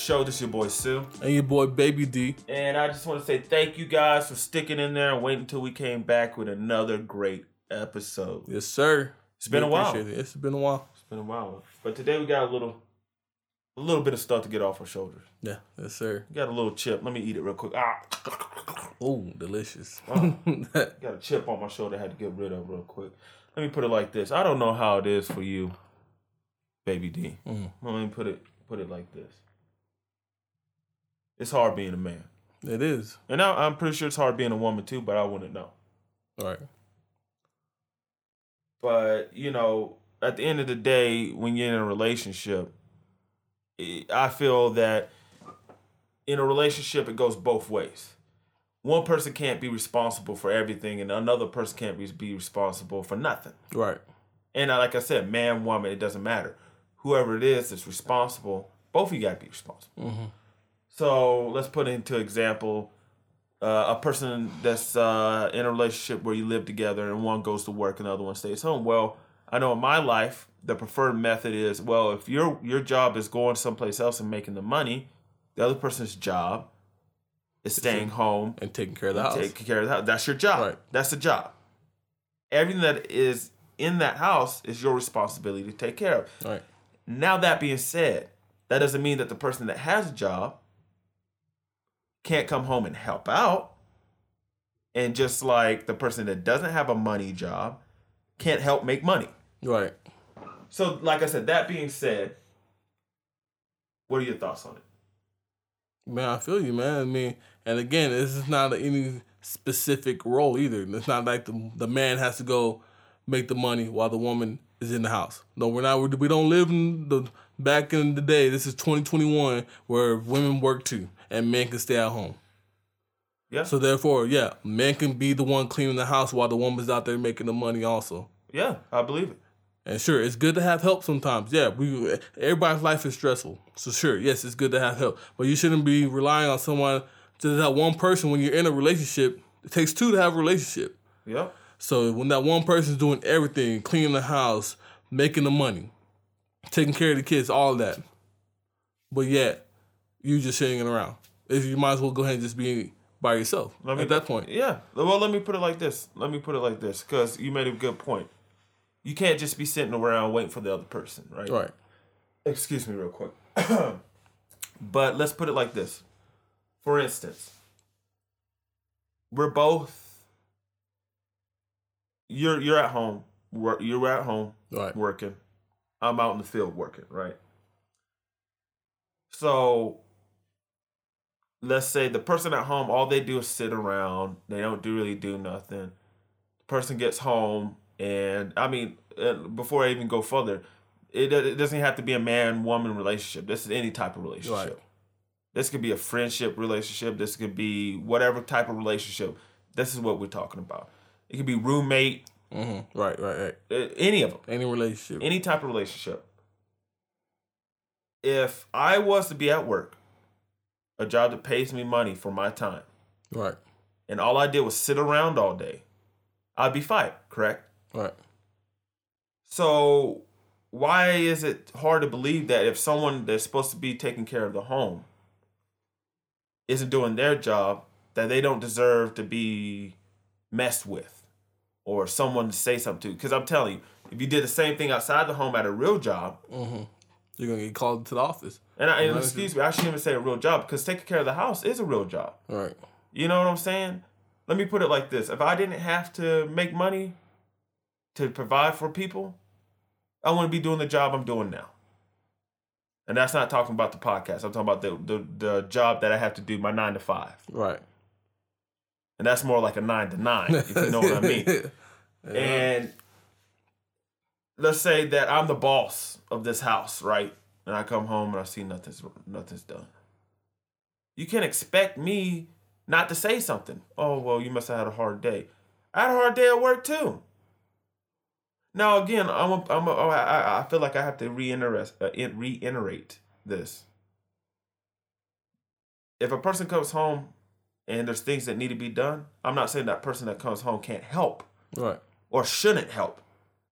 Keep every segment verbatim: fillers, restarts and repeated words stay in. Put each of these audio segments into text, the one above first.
show. This is your boy Sue. And your boy Baby-D. And I just want to say thank you guys for sticking in there and waiting until we came back with another great episode. Yes, sir. It's been we a while. It. It's been a while. It's been a while. But today we got a little a little bit of stuff to get off our shoulders. Yeah. Yes, sir. Got a little chip. Let me eat it real quick. Ah. Ooh, delicious. Oh, got a chip on my shoulder I had to get rid of real quick. Let me put it like this. I don't know how it is for you, Baby-D. Mm. Let me put it put it like this. It's hard being a man. It is. And I, I'm pretty sure it's hard being a woman too, but I wouldn't know. All right. But, you know, at the end of the day, when you're in a relationship, I feel that in a relationship, it goes both ways. One person can't be responsible for everything, and another person can't be responsible for nothing. Right. And like I said, man, woman, it doesn't matter. Whoever it is that's responsible, both of you got to be responsible. Mm-hmm. So let's put into example Uh, a person that's uh, in a relationship where you live together and one goes to work and the other one stays home. Well, I know in my life, the preferred method is, well, if your your job is going someplace else and making the money, the other person's job is staying home. And taking care of the house. Taking care of the house. That's your job. Right. That's the job. Everything that is in that house is your responsibility to take care of. Right. Now, that being said, that doesn't mean that the person that has a job can't come home and help out. And just like the person that doesn't have a money job can't help make money. Right. So, like I said, that being said, what are your thoughts on it? Man, I feel you, man. I mean, and again, this is not any specific role either. It's not like the the man has to go make the money while the woman is in the house. No, we're not. We don't live in the back in the day. This is twenty twenty-one where women work too. And men can stay at home. Yeah. So therefore, yeah, men can be the one cleaning the house while the woman's out there making the money also. Yeah, I believe it. And sure, it's good to have help sometimes. Yeah, we everybody's life is stressful. So sure, yes, it's good to have help. But you shouldn't be relying on someone, just that one person when you're in a relationship. It takes two to have a relationship. Yeah. So when that one person's doing everything, cleaning the house, making the money, taking care of the kids, all that. But yet, you just sitting around. If you might as well go ahead and just be by yourself let me, at that point. Yeah. Well, let me put it like this. Let me put it like this because you made a good point. You can't just be sitting around waiting for the other person, right? Right. Excuse me real quick. But let's put it like this. For instance, we're both, you're you're at home, work, you're at home right. working. I'm out in the field working, right? So let's say the person at home, all they do is sit around. They don't do really do nothing. The person gets home, and I mean, before I even go further, it, it doesn't have to be a man-woman relationship. This is any type of relationship. Right. This could be a friendship relationship. This could be whatever type of relationship. This is what we're talking about. It could be roommate. Mm-hmm. Right, right, right. Any of them. Any relationship. Any type of relationship. If I was to be at work, a job that pays me money for my time. Right. And all I did was sit around all day. I'd be fired, correct? Right. So why is it hard to believe that if someone that's supposed to be taking care of the home isn't doing their job, that they don't deserve to be messed with or someone to say something to? Because I'm telling you, if you did the same thing outside the home at a real job, mm-hmm. you're going to get called to the office. And, I, and excuse me, I shouldn't even say a real job because taking care of the house is a real job. Right. You know what I'm saying? Let me put it like this. If I didn't have to make money to provide for people, I wouldn't be doing the job I'm doing now. And that's not talking about the podcast. I'm talking about the the, the job that I have to do, my nine to five. Right. And that's more like a nine to nine, if you know what I mean. Yeah. And let's say that I'm the boss of this house, right? And I come home and I see nothing's nothing's done. You can't expect me not to say something. Oh, well, you must have had a hard day. I had a hard day at work too. Now, again, I'm a, I'm a, oh, I, I feel like I have to reiterate, uh, reiterate this. If a person comes home and there's things that need to be done, I'm not saying that person that comes home can't help. Right. Or shouldn't help.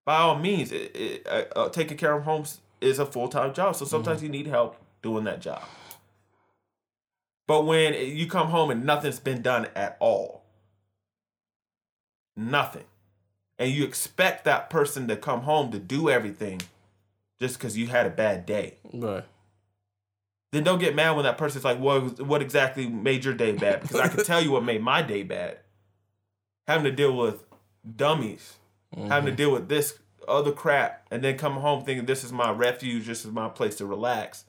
By all means, it, it, uh, taking care of homes is a full-time job. So sometimes mm-hmm. you need help doing that job. But when you come home and nothing's been done at all, nothing, and you expect that person to come home to do everything just because you had a bad day. Right. Then don't get mad when that person's like, well, what exactly made your day bad? Because I can tell you what made my day bad. Having to deal with dummies. Mm-hmm. Having to deal with this other crap. And then come home thinking this is my refuge. This is my place to relax.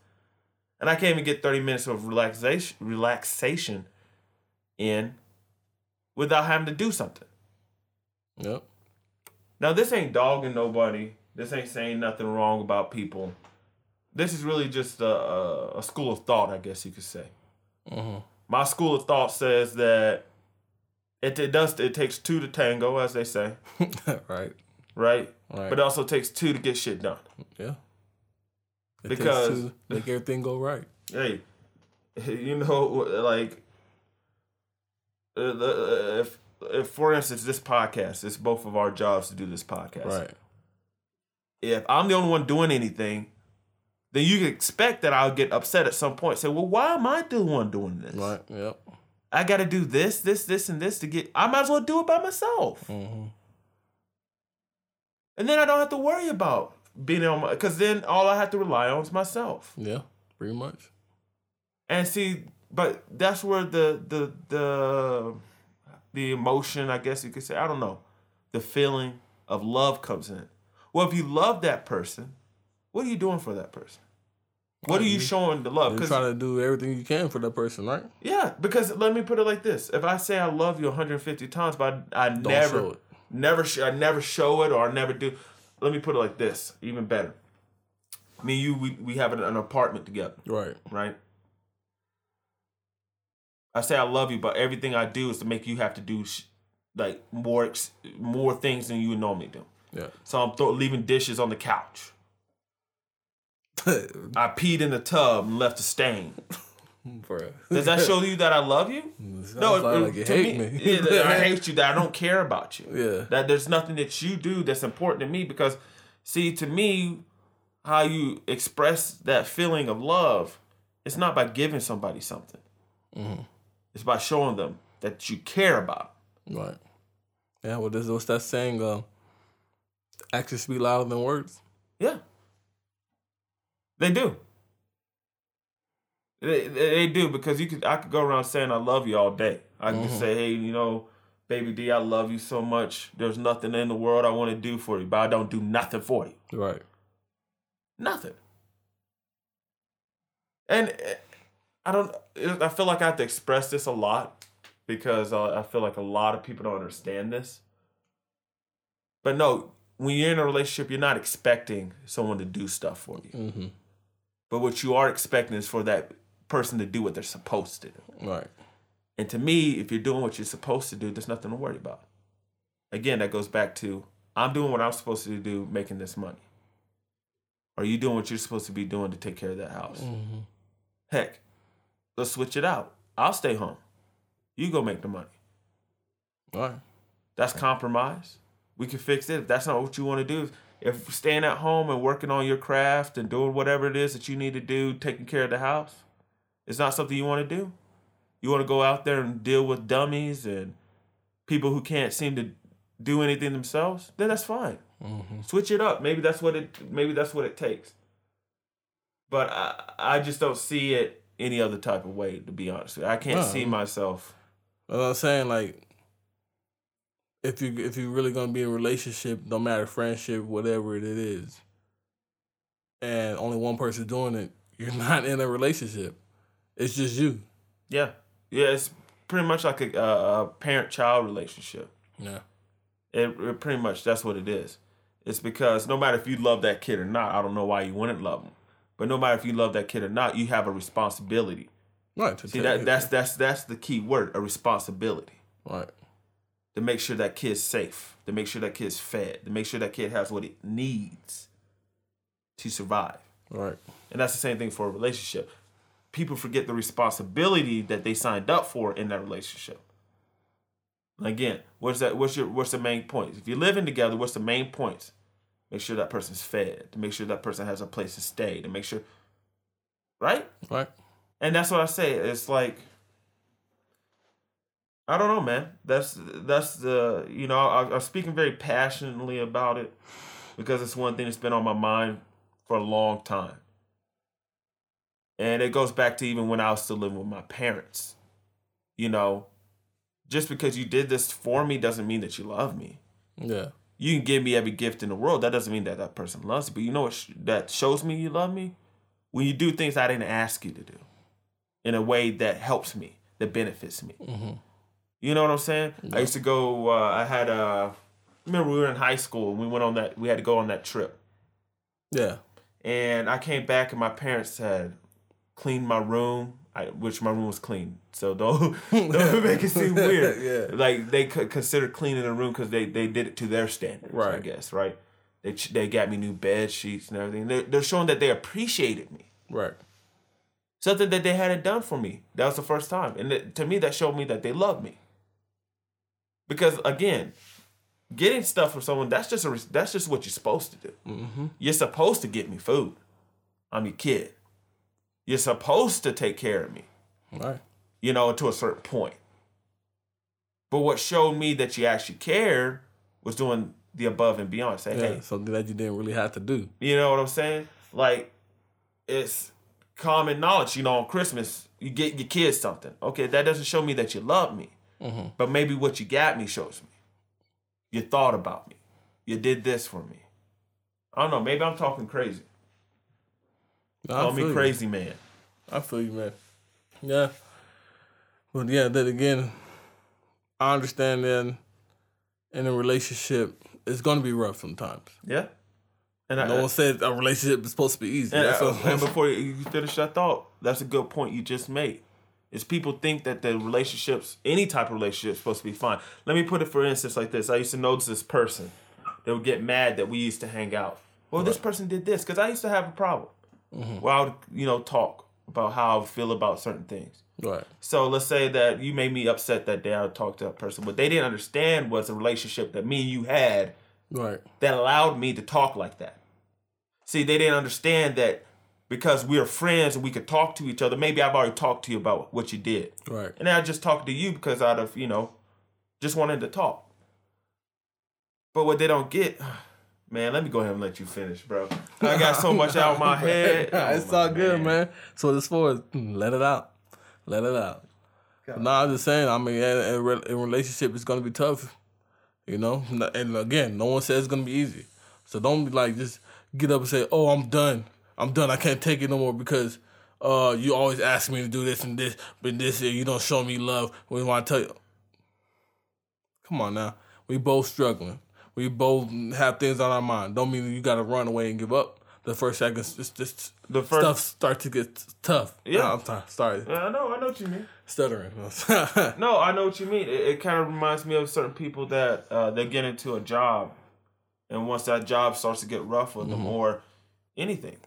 And I can't even get thirty minutes of relaxation relaxation in without having to do something. Yep. Now, this ain't dogging nobody. This ain't saying nothing wrong about people. This is really just a, a, a school of thought, I guess you could say. Mm-hmm. My school of thought says that it, it does. It takes two to tango, as they say. right. right. Right. But it also takes two to get shit done. Yeah. It because takes two to make everything go right. Hey, you know, like, if, if for instance, this podcast, it's both of our jobs to do this podcast. Right. If I'm the only one doing anything, then you can expect that I'll get upset at some point. Say, well, why am I the one doing this? Right, yep. I got to do this, this, this, and this to get... I might as well do it by myself. Mm-hmm. And then I don't have to worry about being on my... Because then all I have to rely on is myself. Yeah, pretty much. And see, but that's where the the the the emotion, I guess you could say, I don't know, the feeling of love comes in. Well, if you love that person... What are you doing for that person? What are you showing the love? You're trying to do everything you can for that person, right? Yeah, because let me put it like this. If I say I love you one hundred fifty times, but I, I never, never, sh- I never show it or I never do. Let me put it like this, even better. Me and you, we, we have an, an apartment together. Right. Right? I say I love you, but everything I do is to make you have to do sh- like more ex- more things than you would normally do. Yeah. So I'm th- leaving dishes on the couch. I peed in the tub and left a stain. Bruh. Does that show you that I love you? No, it, like it, to hate me, me. Yeah, I hate you. That I don't care about you. Yeah, that there's nothing that you do that's important to me because, see, to me, how you express that feeling of love, it's not by giving somebody something. Mm-hmm. It's by showing them that you care about them. Right. Yeah. Well, there's what's that saying? Um, actions speak louder than words. Yeah. They do. They they do because you could I could go around saying I love you all day. I could mm-hmm. say, hey, you know, baby D, I love you so much. There's nothing in the world I want to do for you, but I don't do nothing for you. Right. Nothing. And I don't. I feel like I have to express this a lot because I feel like a lot of people don't understand this. But no. When you're in a relationship, you're not expecting someone to do stuff for you. Mm-hmm. But what you are expecting is for that person to do what they're supposed to do. Right. And to me, if you're doing what you're supposed to do, there's nothing to worry about. Again, that goes back to, I'm doing what I'm supposed to do, making this money. Are you doing what you're supposed to be doing to take care of that house? Mm-hmm. Heck, let's switch it out. I'll stay home. You go make the money. All right. That's compromise. We can fix it. If that's not what you want to do, if staying at home and working on your craft and doing whatever it is that you need to do, taking care of the house, it's not something you want to do. You want to go out there and deal with dummies and people who can't seem to do anything themselves, then that's fine. Mm-hmm. Switch it up. Maybe that's what it maybe that's what it takes. But I, I just don't see it any other type of way, to be honest with you. I can't no, see myself. Well, I was saying, like, If you if you're really gonna be in a relationship, no matter friendship, whatever it is, and only one person doing it, you're not in a relationship. It's just you. Yeah, yeah. It's pretty much like a, a parent-child relationship. Yeah. It, it pretty much that's what it is. It's because no matter if you love that kid or not, I don't know why you wouldn't love him. But no matter if you love that kid or not, you have a responsibility. Right. To See that that's that's that's the key word: a responsibility. Right. To make sure that kid's safe, to make sure that kid's fed, to make sure that kid has what it needs to survive. Right. And that's the same thing for a relationship. People forget the responsibility that they signed up for in that relationship. And again, what's that? What's your? What's the main points? If you're living together, what's the main points? Make sure that person's fed, to make sure that person has a place to stay, to make sure, right? Right. And that's what I say. It's like I don't know, man. That's that's the you know I, I'm speaking very passionately about it because it's one thing that's been on my mind for a long time, and it goes back to even when I was still living with my parents. You know, just because you did this for me doesn't mean that you love me. Yeah. You can give me every gift in the world. That doesn't mean that that person loves you. But you know what sh- that shows me you love me? When you do things I didn't ask you to do in a way that helps me, that benefits me. Mm-hmm. You know what I'm saying? Yeah. I used to go, uh, I had a, remember we were in high school and we went on that, we had to go on that trip. Yeah. And I came back and my parents had cleaned my room, I, which my room was clean. So don't, don't make it seem weird. Yeah. Like they could consider cleaning the room because they, they did it to their standards, right. I guess, right? They they got me new bed sheets and everything. They're, they're showing that they appreciated me. Right. Something that they hadn't done for me. That was the first time. And it, to me, that showed me that they loved me. Because, again, getting stuff from someone, that's just a, that's just what you're supposed to do. Mm-hmm. You're supposed to get me food. I'm your kid. You're supposed to take care of me. Right. You know, to a certain point. But what showed me that you actually cared was doing the above and beyond. Say, yeah, hey. Something that you didn't really have to do. You know what I'm saying? Like, it's common knowledge, you know, on Christmas, you get your kids something. Okay, that doesn't show me that you love me. Mm-hmm. But maybe what you got me shows me. You thought about me. You did this for me. I don't know. Maybe I'm talking crazy. Call me crazy, man. I feel you, man. Yeah. But yeah, then again, I understand that in a relationship, it's going to be rough sometimes. Yeah. And no I, one said a relationship is supposed to be easy. And, I, so. And before you finish that thought, that's a good point you just made. Is people think that the relationships, any type of relationship, is supposed to be fine. Let me put it, for instance, like this. I used to notice this person that would get mad that we used to hang out. Well, right. This person did this because I used to have a problem. Mm-hmm. Where I would, you know, talk about how I would feel about certain things. Right. So let's say that you made me upset that day. I would talk to that person. What they didn't understand was a relationship that me and you had. Right. That allowed me to talk like that. See, they didn't understand that because we are friends and we could talk to each other. Maybe I've already talked to you about what you did. Right. And I just talked to you because I'd have, you know, just wanted to talk. But what they don't get... Man, let me go ahead and let you finish, bro. I got so much out of my head. Oh, it's all good, man. man. So this for let it out. Let it out. No, I'm just saying, I mean, in a relationship, it's going to be tough, you know? And again, no one says it's going to be easy. So don't be like, just get up and say, oh, I'm done. I'm done. I can't take it no more because uh, you always ask me to do this and this, but this, you don't show me love. When I tell you, come on now. We both struggling. We both have things on our mind. Don't mean you got to run away and give up. The first seconds, it's just the first, stuff start to get tough. Yeah, no, I'm sorry. sorry. I know, I know what you mean. Stuttering. No, I know what you mean. It, it kind of reminds me of certain people that uh, they get into a job, and once that job starts to get rough with mm-hmm. them or anything,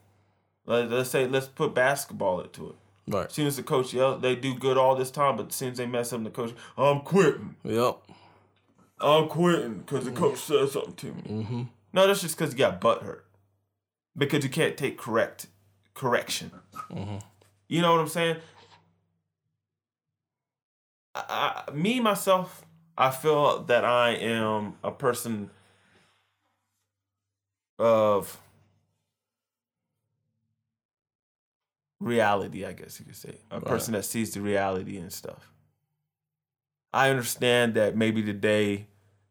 like, let's say let's put basketball into it. Right. As soon as the coach yells, they do good all this time, but as soon as they mess up, the coach, I'm quitting. Yep. I'm quitting because the coach said something to me. Mm-hmm. No, that's just because you got butt hurt. Because you can't take correct correction. Mm-hmm. You know what I'm saying? I, I, me, myself, I feel that I am a person of reality, I guess you could say. A right. person that sees the reality and stuff. I understand that maybe today...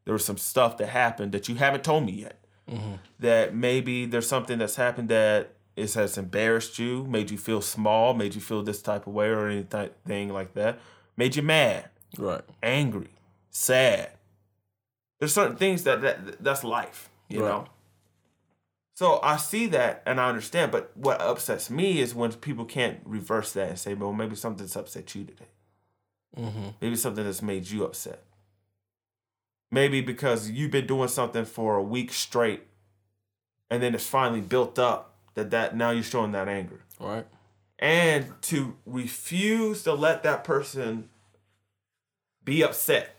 there was some stuff that happened that you haven't told me yet. Mm-hmm. That maybe there's something that's happened that it has embarrassed you, made you feel small, made you feel this type of way or anything like that, made you mad, right? Angry, sad. There's certain things that, that that's life, you right. know? So I see that and I understand, but what upsets me is when people can't reverse that and say, well, maybe something's upset you today. Mm-hmm. Maybe something that's made you upset. Maybe because you've been doing something for a week straight and then it's finally built up that, that now you're showing that anger. Right. And to refuse to let that person be upset,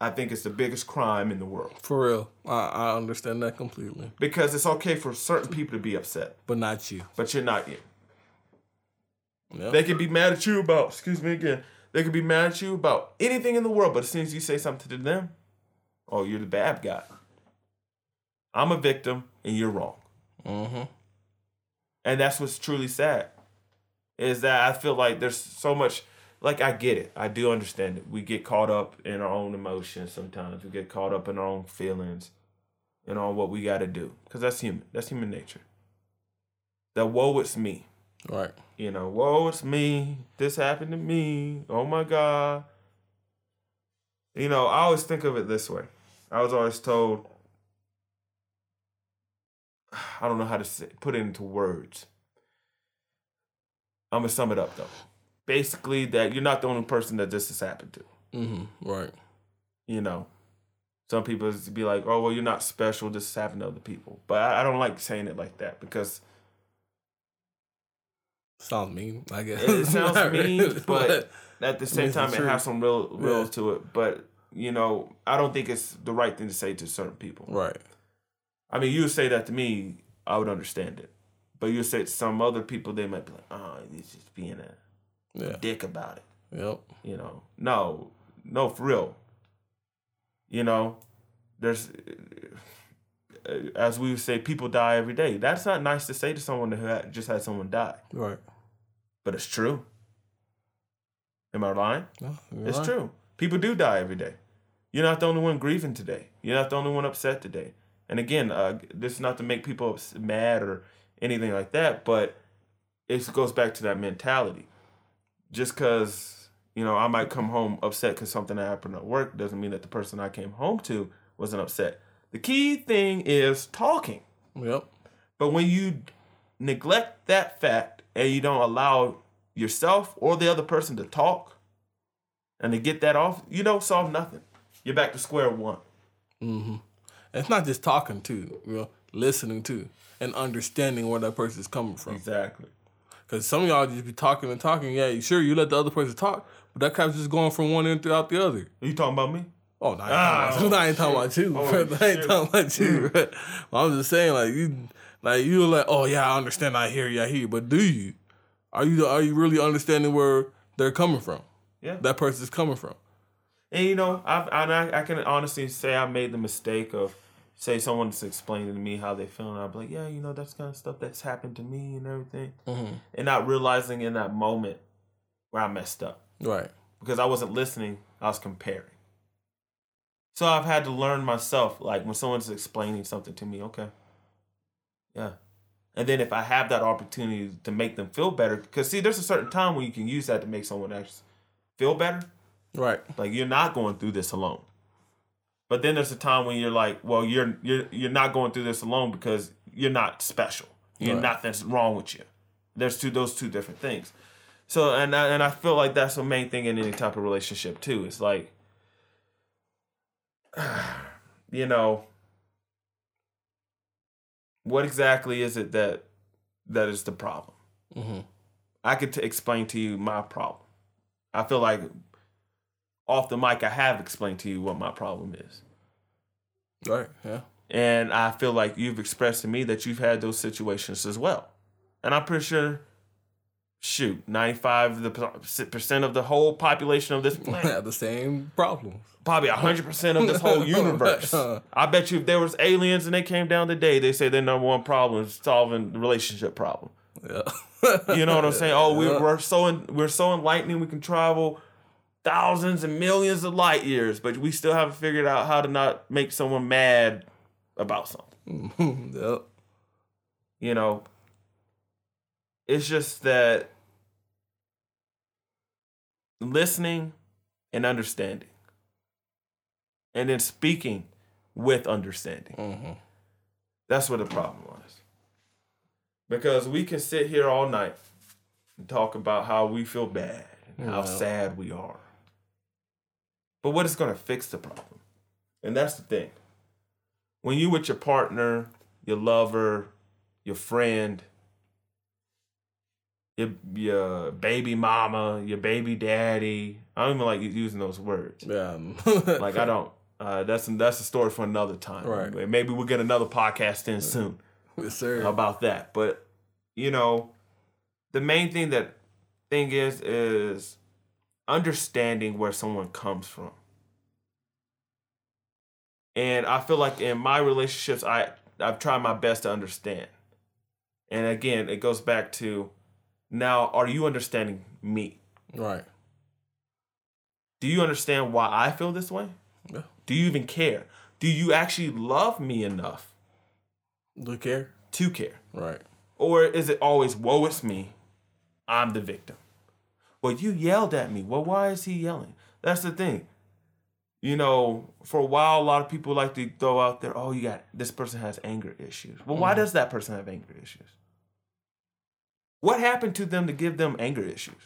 I think is the biggest crime in the world. For real. I, I understand that completely. Because it's okay for certain people to be upset. But not you. But you're not you. Yep. They can be mad at you about, excuse me again, They could be mad at you about anything in the world, but as soon as you say something to them, oh, you're the bad guy. I'm a victim, and you're wrong. Mm-hmm. And that's what's truly sad, is that I feel like there's so much... Like, I get it. I do understand it. We get caught up in our own emotions sometimes. We get caught up in our own feelings and on what we got to do. Because that's human. That's human nature. That, woe, it's me. Right. You know, woe, it's me. This happened to me. Oh, my God. You know, I always think of it this way. I was always told, I don't know how to say, put it into words. I'm going to sum it up, though. Basically, that you're not the only person that this has happened to. Mm-hmm, right. You know, some people be like, oh, well, you're not special. This has happened to other people. But I, I don't like saying it like that because... Sounds mean, I guess. It, it sounds mean, but at the same time, it has some real real yeah. to it. But, you know, I don't think it's the right thing to say to certain people. Right. I mean, you would say that to me, I would understand it. But you would say it to some other people, they might be like, oh, it's just being a... Yeah. dick about it. Yep. You know, no, no, for real. You know, there's, as we say, people die every day. That's not nice to say to someone who just had someone die. Right. But it's true. Am I lying? No, you're it's lying. True. People do die every day. You're not the only one grieving today. You're not the only one upset today. And again, uh, this is not to make people mad or anything like that, but it goes back to that mentality. Just because, you know, I might come home upset because something happened at work doesn't mean that the person I came home to wasn't upset. The key thing is talking. Yep. But when you neglect that fact and you don't allow yourself or the other person to talk and to get that off, you don't solve nothing. You're back to square one. Mm-hmm. It's not just talking to, you know, listening to and understanding where that person's coming from. Exactly. Because some of y'all just be talking and talking. Yeah, sure, you let the other person talk, but that crap's just going from one end throughout the other. Are you talking about me? Oh, no, I ain't, oh, talking, about you. Oh, I ain't talking about you. I ain't talking about you. I'm just saying, like, you like you're like, oh, yeah, I understand, I hear you, I hear you. But do you? Are you Are you really understanding where they're coming from? Yeah. That person's coming from. And, you know, I've, I I can honestly say I made the mistake of, say, someone's explaining to me how they feel, and I'll be like, yeah, you know, that's kind of stuff that's happened to me and everything. Mm-hmm. And not realizing in that moment where I messed up. Right. Because I wasn't listening, I was comparing. So I've had to learn myself, like, when someone's explaining something to me, okay, yeah. And then if I have that opportunity to make them feel better, because, see, there's a certain time when you can use that to make someone else feel better. Right. Like, you're not going through this alone. But then there's a time when you're like, well, you're you're you're not going through this alone because you're not special. You're right. Nothing's wrong with you. There's two those two different things. So and I, and I feel like that's the main thing in any type of relationship too. It's like, you know, what exactly is it that that is the problem? Mm-hmm. I could t- explain to you my problem. I feel like. Off the mic, I have explained to you what my problem is. Right, yeah. And I feel like you've expressed to me that you've had those situations as well. And I'm pretty sure, shoot, ninety-five percent of the whole population of this planet have the same problems. Probably one hundred percent of this whole universe. I bet you if there was aliens and they came down today, they say their number one problem is solving the relationship problem. Yeah. You know what I'm saying? Oh, we, yeah. we're so in, we're so enlightening, we can travel... thousands and millions of light years, but we still haven't figured out how to not make someone mad about something. Yep. You know, it's just that listening and understanding, and then speaking with understanding. Mm-hmm. That's where the problem was. Because we can sit here all night and talk about how we feel bad and how yeah. sad we are. But what is going to fix the problem? And that's the thing. When you with your partner, your lover, your friend, your, your baby mama, your baby daddy. I don't even like using those words. Yeah. Like, I don't. Uh, that's that's a story for another time. Right. Maybe we'll get another podcast in soon. Yes, sir. About that. But, you know, the main thing that thing is, is understanding where someone comes from. And I feel like in my relationships, I, I've tried my best to understand. And again, it goes back to, now, are you understanding me? Right. Do you understand why I feel this way? Yeah. Do you even care? Do you actually love me enough? To care? To care. Right. Or is it always, woe is me, I'm the victim? Well, you yelled at me. Well, why is he yelling? That's the thing. You know, for a while, a lot of people like to throw out there, oh, you got, this person has anger issues. Well, mm-hmm. Why does that person have anger issues? What happened to them to give them anger issues?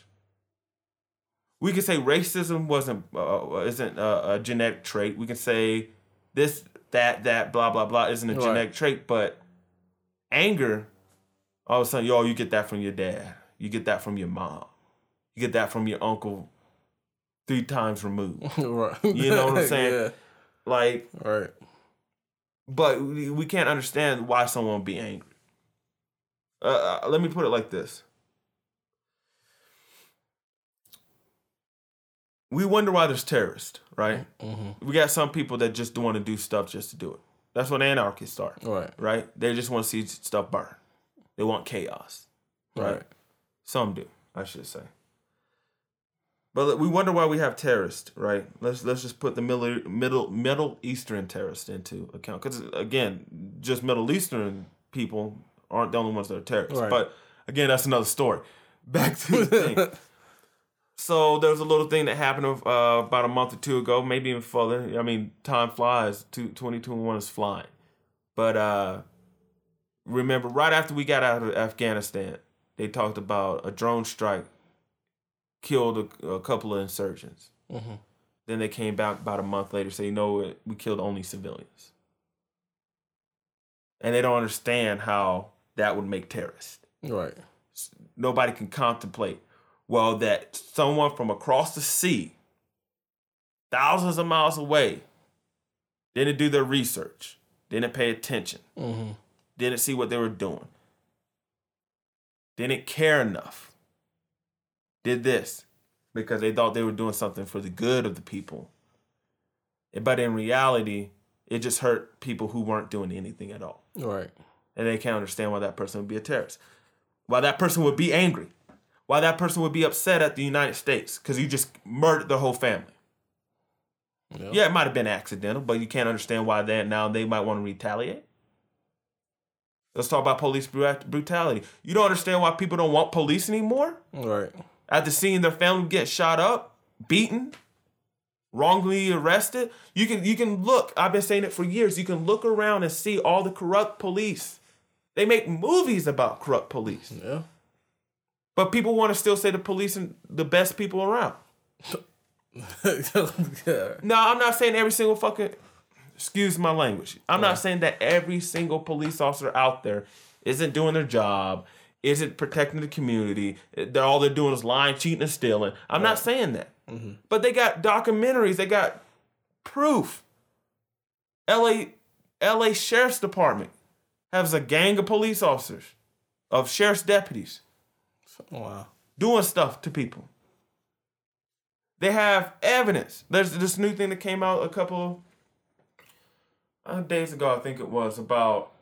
We can say racism wasn't uh, isn't a, a genetic trait. We can say this, that, that, blah, blah, blah isn't a right. genetic trait. But anger, all of a sudden, yo, you get that from your dad. You get that from your mom. You get that from your uncle three times removed. Right. You know what I'm saying? Yeah. Like, right. But we, we can't understand why someone would be angry. Uh, let me put it like this. We wonder why there's terrorists, right? Mm-hmm. We got some people that just want to do stuff just to do it. That's what anarchists are, right? Right? They just want to see stuff burn. They want chaos, right? right? Some do, I should say. But we wonder why we have terrorists, right? Let's let's just put the middle middle Middle Eastern terrorists into account, because again, just Middle Eastern people aren't the only ones that are terrorists. Right. But again, that's another story. Back to the thing. So there was a little thing that happened uh, about a month or two ago, maybe even further. I mean, time flies. twenty twenty-one is flying. But uh, remember, right after we got out of Afghanistan, they talked about a drone strike killed a, a couple of insurgents. Mm-hmm. Then they came back about a month later, say, you know, we killed only civilians. And they don't understand how that would make terrorists. Right. Nobody can contemplate. Well, that someone from across the sea, thousands of miles away, didn't do their research, didn't pay attention, mm-hmm. didn't see what they were doing, didn't care enough, did this because they thought they were doing something for the good of the people. But in reality, it just hurt people who weren't doing anything at all. Right. And they can't understand why that person would be a terrorist, why that person would be angry. Why that person would be upset at the United States because you just murdered their whole family. Yep. Yeah, it might have been accidental, but you can't understand why they, now they might want to retaliate. Let's talk about police brutality. You don't understand why people don't want police anymore? Right. After seeing their family get shot up, beaten, wrongly arrested. You can, you can look, I've been saying it for years, you can look around and see all the corrupt police. They make movies about corrupt police. Yeah. But people want to still say the police and the best people around. Yeah. No, I'm not saying every single fucking... Excuse my language. I'm yeah. not saying that every single police officer out there isn't doing their job, isn't protecting the community, that all they're doing is lying, cheating, and stealing. I'm right. not saying that. Mm-hmm. But they got documentaries. They got proof. L A, L A Sheriff's Department has a gang of police officers, of sheriff's deputies. Wow. Doing stuff to people. They have evidence. There's this new thing that came out a couple of days ago, I think it was, about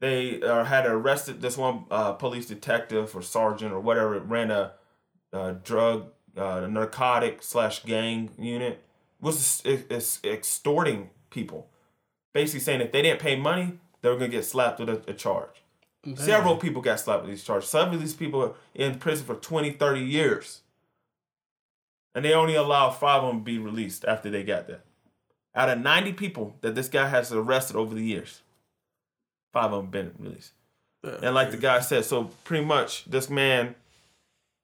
they uh, had arrested this one uh, police detective or sergeant or whatever. It ran a, a drug, uh, narcotic slash gang unit. Was extorting people. Basically saying if they didn't pay money, they were going to get slapped with a, a charge. Damn. Several people got slapped with these charges. Some of these people are in prison for twenty, thirty years. And they only allowed five of them to be released after they got there. Out of ninety people that this guy has arrested over the years, five of them been released. Damn. And like the guy said, so pretty much this man,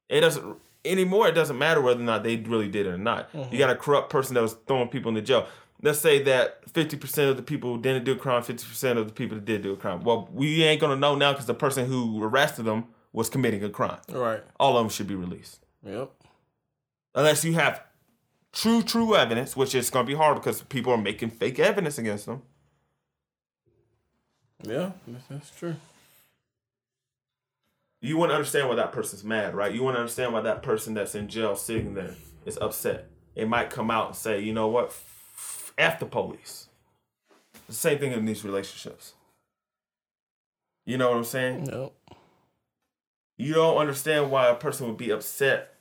it doesn't, anymore it doesn't matter whether or not they really did it or not. Mm-hmm. You got a corrupt person that was throwing people in the jail. Let's say that fifty percent of the people who didn't do a crime, fifty percent of the people that did do a crime. Well, we ain't going to know now because the person who arrested them was committing a crime. Right. All of them should be released. Yep. Unless you have true, true evidence, which is going to be hard because people are making fake evidence against them. Yeah, that's true. You want to understand why that person's mad, right? You want to understand why that person that's in jail sitting there is upset. It might come out and say, you know what, F the police. The same thing in these relationships. You know what I'm saying? No. You don't understand why a person would be upset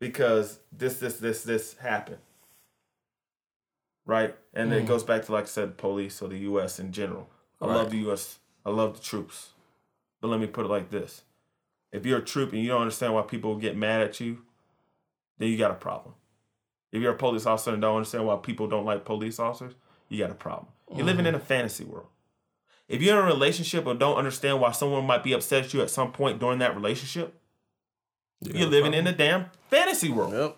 because this, this, this, this happened. Right? And mm. it goes back to, like I said, police or the U S in general. I right. love the U S. I love the troops. But let me put it like this. If you're a troop and you don't understand why people get mad at you, then you got a problem. If you're a police officer and don't understand why people don't like police officers, you got a problem. Mm. You're living in a fantasy world. If you're in a relationship or don't understand why someone might be upset at you at some point during that relationship, you you're living problem. in a damn fantasy world. Yep.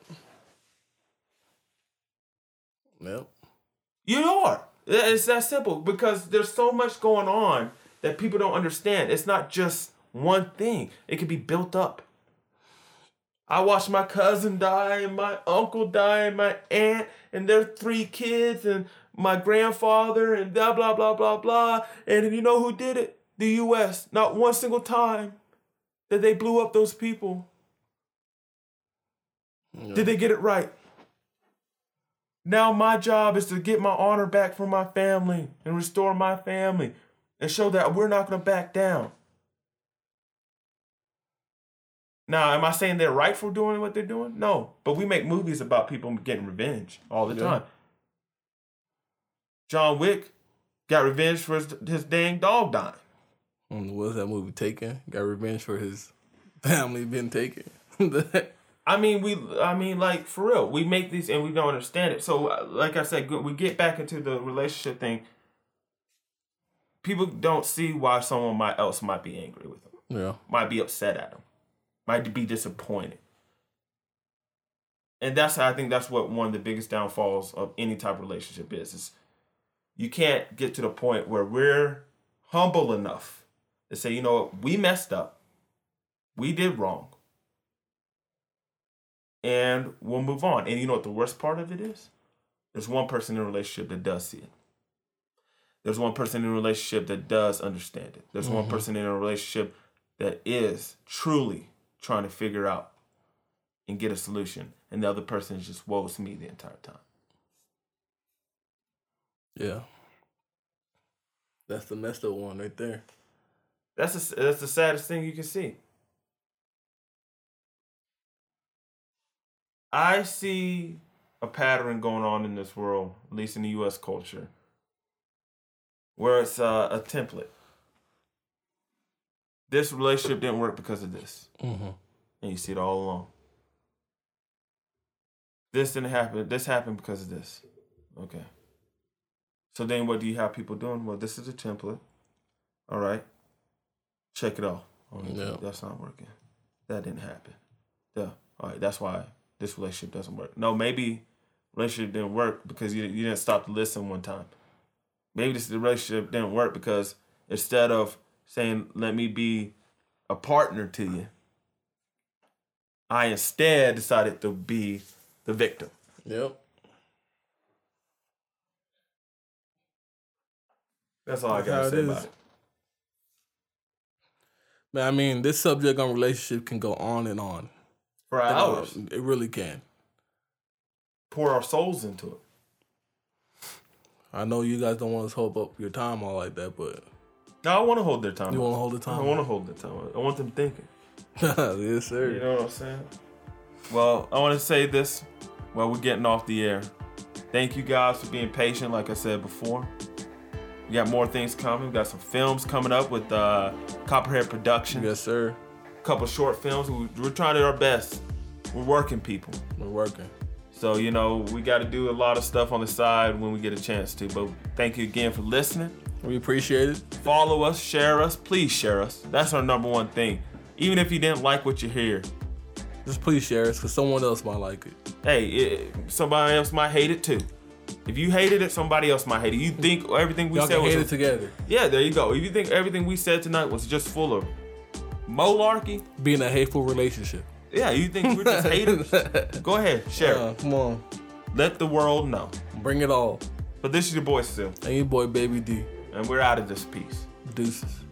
Yep. You are. It's that simple because there's so much going on that people don't understand. It's not just one thing. It can be built up. I watched my cousin die and my uncle die and my aunt and their three kids and my grandfather and blah, blah, blah, blah, blah. And you know who did it? The U S. Not one single time that they blew up those people. Yeah. Did they get it right? Now my job is to get my honor back from my family and restore my family and show that we're not going to back down. Now, am I saying they're right for doing what they're doing? No. But we make movies about people getting revenge all the yeah. time. John Wick got revenge for his, his dang dog dying. What was that movie, Taken? Got revenge for his family being taken. I mean, we. I mean, like, for real. We make these and we don't understand it. So, like I said, we get back into the relationship thing. People don't see why someone might, else might be angry with them. Yeah. Might be upset at them. Might be disappointed. And that's I think that's what one of the biggest downfalls of any type of relationship is. is you can't get to the point where we're humble enough to say, you know what, we messed up. We did wrong. And we'll move on. And you know what the worst part of it is? There's one person in a relationship that does see it. There's one person in a relationship that does understand it. There's mm-hmm. one person in a relationship that is truly trying to figure out and get a solution. And the other person is just woes me the entire time. Yeah. That's the messed up one right there. That's, a, that's the saddest thing you can see. I see a pattern going on in this world, at least in the U S culture, where it's uh, a template. This relationship didn't work because of this. Mm-hmm. And you see it all along. This didn't happen. This happened because of this. Okay. So then what do you have people doing? Well, this is a template. All right. Check it off. Oh, no. That's not working. That didn't happen. Yeah. All right. That's why this relationship doesn't work. No, maybe relationship didn't work because you, you didn't stop to listen one time. Maybe this relationship didn't work because instead of saying, let me be a partner to you, I instead decided to be the victim. Yep. That's all That's I got to say about it. Man, I mean, this subject on relationship can go on and on. For hours. It really can. Pour our souls into it. I know you guys don't want us to hold up your time all like that, but... No, I want to hold their time. You want to hold their time? I want to hold their time. I want them thinking. Yes, sir. You know what I'm saying? Well, I want to say this while we're getting off the air. Thank you guys for being patient, like I said before. We got more things coming. We got some films coming up with uh, Copperhead Productions. Yes, sir. A couple short films. We're trying to do our best. We're working, people. We're working. So, you know, we got to do a lot of stuff on the side when we get a chance to. But thank you again for listening. We appreciate it. Follow us, share us. Please share us. That's our number one thing. Even if you didn't like what you hear, just please share us because someone else might like it. Hey, it, somebody else might hate it too. If you hated it, somebody else might hate it. You think everything we Y'all said can was hate it together. Yeah, there you go. If you think everything we said tonight was just full of malarkey, being a hateful relationship. Yeah, you think we're just haters? Go ahead, share uh, it. Come on. Let the world know. Bring it all. But this is your boy Sue. And your boy Baby D. And we're out of this piece. Deuces.